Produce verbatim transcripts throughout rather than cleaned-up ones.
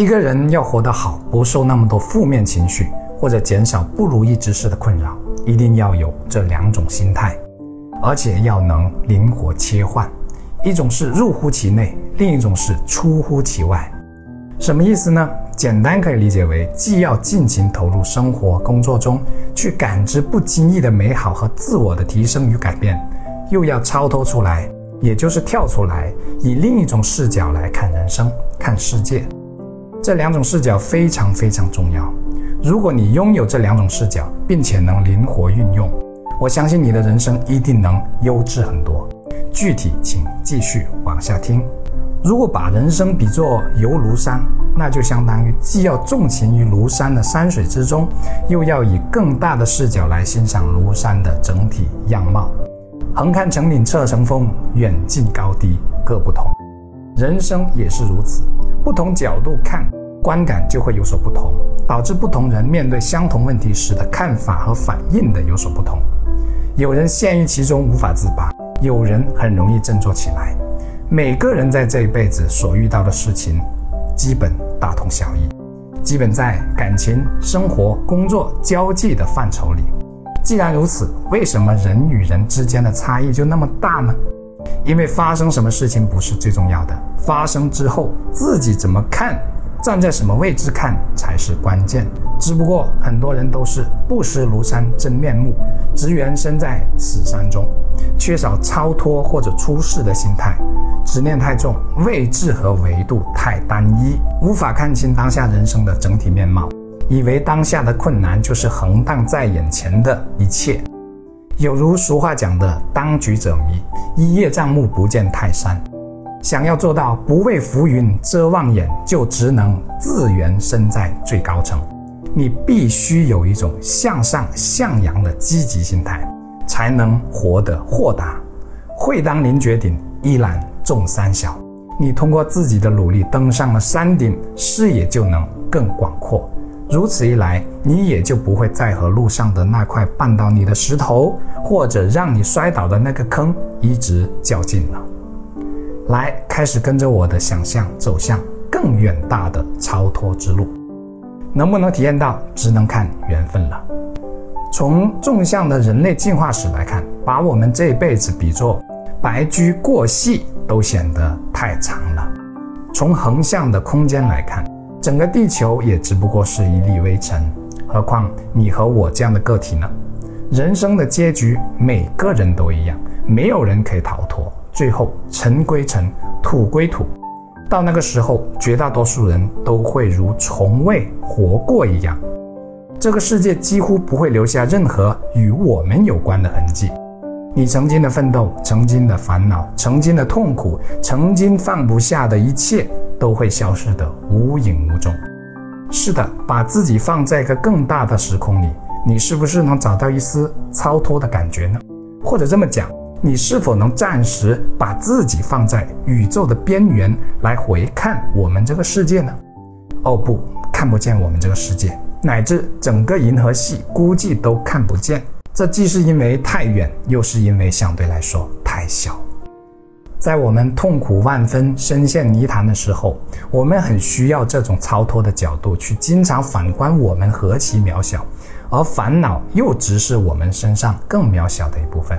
一个人要活得好，不受那么多负面情绪或者减少不如意之事的困扰，一定要有这两种心态，而且要能灵活切换，一种是入乎其内，另一种是出乎其外。什么意思呢？简单可以理解为，既要尽情投入生活工作中，去感知不经意的美好和自我的提升与改变，又要超脱出来，也就是跳出来，以另一种视角来看人生看世界。这两种视角非常非常重要，如果你拥有这两种视角，并且能灵活运用，我相信你的人生一定能优质很多。具体请继续往下听。如果把人生比作游庐山，那就相当于既要纵情于庐山的山水之中，又要以更大的视角来欣赏庐山的整体样貌。横看成岭侧成峰，远近高低各不同。人生也是如此，不同角度看，观感就会有所不同，导致不同人面对相同问题时的看法和反应的有所不同。有人陷于其中无法自拔，有人很容易振作起来。每个人在这一辈子所遇到的事情基本大同小异，基本在感情、生活、工作、交际的范畴里。既然如此，为什么人与人之间的差异就那么大呢？因为发生什么事情不是最重要的，发生之后自己怎么看，站在什么位置看才是关键。只不过很多人都是不识庐山真面目，只缘身在此山中，缺少超脱或者出世的心态，执念太重，位置和维度太单一，无法看清当下人生的整体面貌，以为当下的困难就是横荡在眼前的一切。有如俗话讲的，当局者迷，一叶障目不见泰山。想要做到不为浮云遮望眼，就只能自缘身在最高层。你必须有一种向上向阳的积极心态，才能活得豁达。会当凌绝顶，一览众山小。你通过自己的努力登上了山顶，视野就能更广阔。如此一来，你也就不会再和路上的那块绊倒你的石头，或者让你摔倒的那个坑一直较劲了。来，开始跟着我的想象走向更远大的超脱之路。能不能体验到，只能看缘分了。从纵向的人类进化史来看，把我们这一辈子比作白驹过隙都显得太长了。从横向的空间来看，整个地球也只不过是一粒微尘，何况你和我这样的个体呢？人生的结局每个人都一样，没有人可以逃脱，最后尘归尘，土归土。到那个时候，绝大多数人都会如从未活过一样，这个世界几乎不会留下任何与我们有关的痕迹。你曾经的奋斗，曾经的烦恼，曾经的痛苦，曾经放不下的一切，都会消失得无影无踪。是的，把自己放在一个更大的时空里，你是不是能找到一丝超脱的感觉呢？或者这么讲，你是否能暂时把自己放在宇宙的边缘来回看我们这个世界呢？哦不，看不见我们这个世界，乃至整个银河系估计都看不见。这既是因为太远，又是因为相对来说太小。在我们痛苦万分、深陷泥潭的时候，我们很需要这种超脱的角度去经常反观我们何其渺小，而烦恼又只是我们身上更渺小的一部分。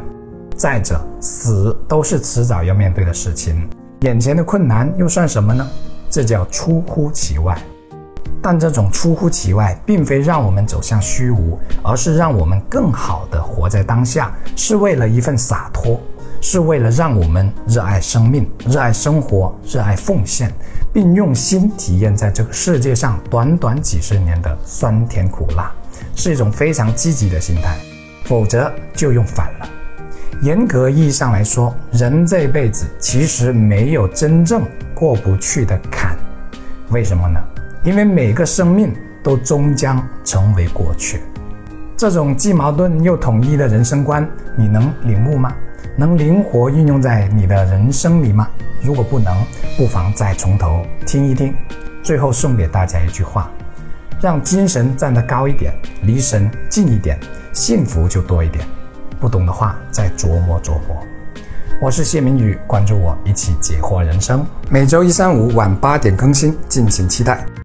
再者，死都是迟早要面对的事情，眼前的困难又算什么呢？这叫出乎其外。但这种出乎其外并非让我们走向虚无，而是让我们更好地活在当下，是为了一份洒脱，是为了让我们热爱生命，热爱生活，热爱奉献，并用心体验在这个世界上短短几十年的酸甜苦辣，是一种非常积极的心态。否则就用反了。严格意义上来说，人这一辈子其实没有真正过不去的坎。为什么呢？因为每个生命都终将成为过去。这种既矛盾又统一的人生观，你能领悟吗？能灵活运用在你的人生里吗？如果不能，不妨再从头听一听。最后送给大家一句话：让精神站得高一点，离神近一点，幸福就多一点。不懂的话，再琢磨琢磨。我是谢明宇，关注我，一起解惑人生。每周一、三、五晚八点更新，敬请期待。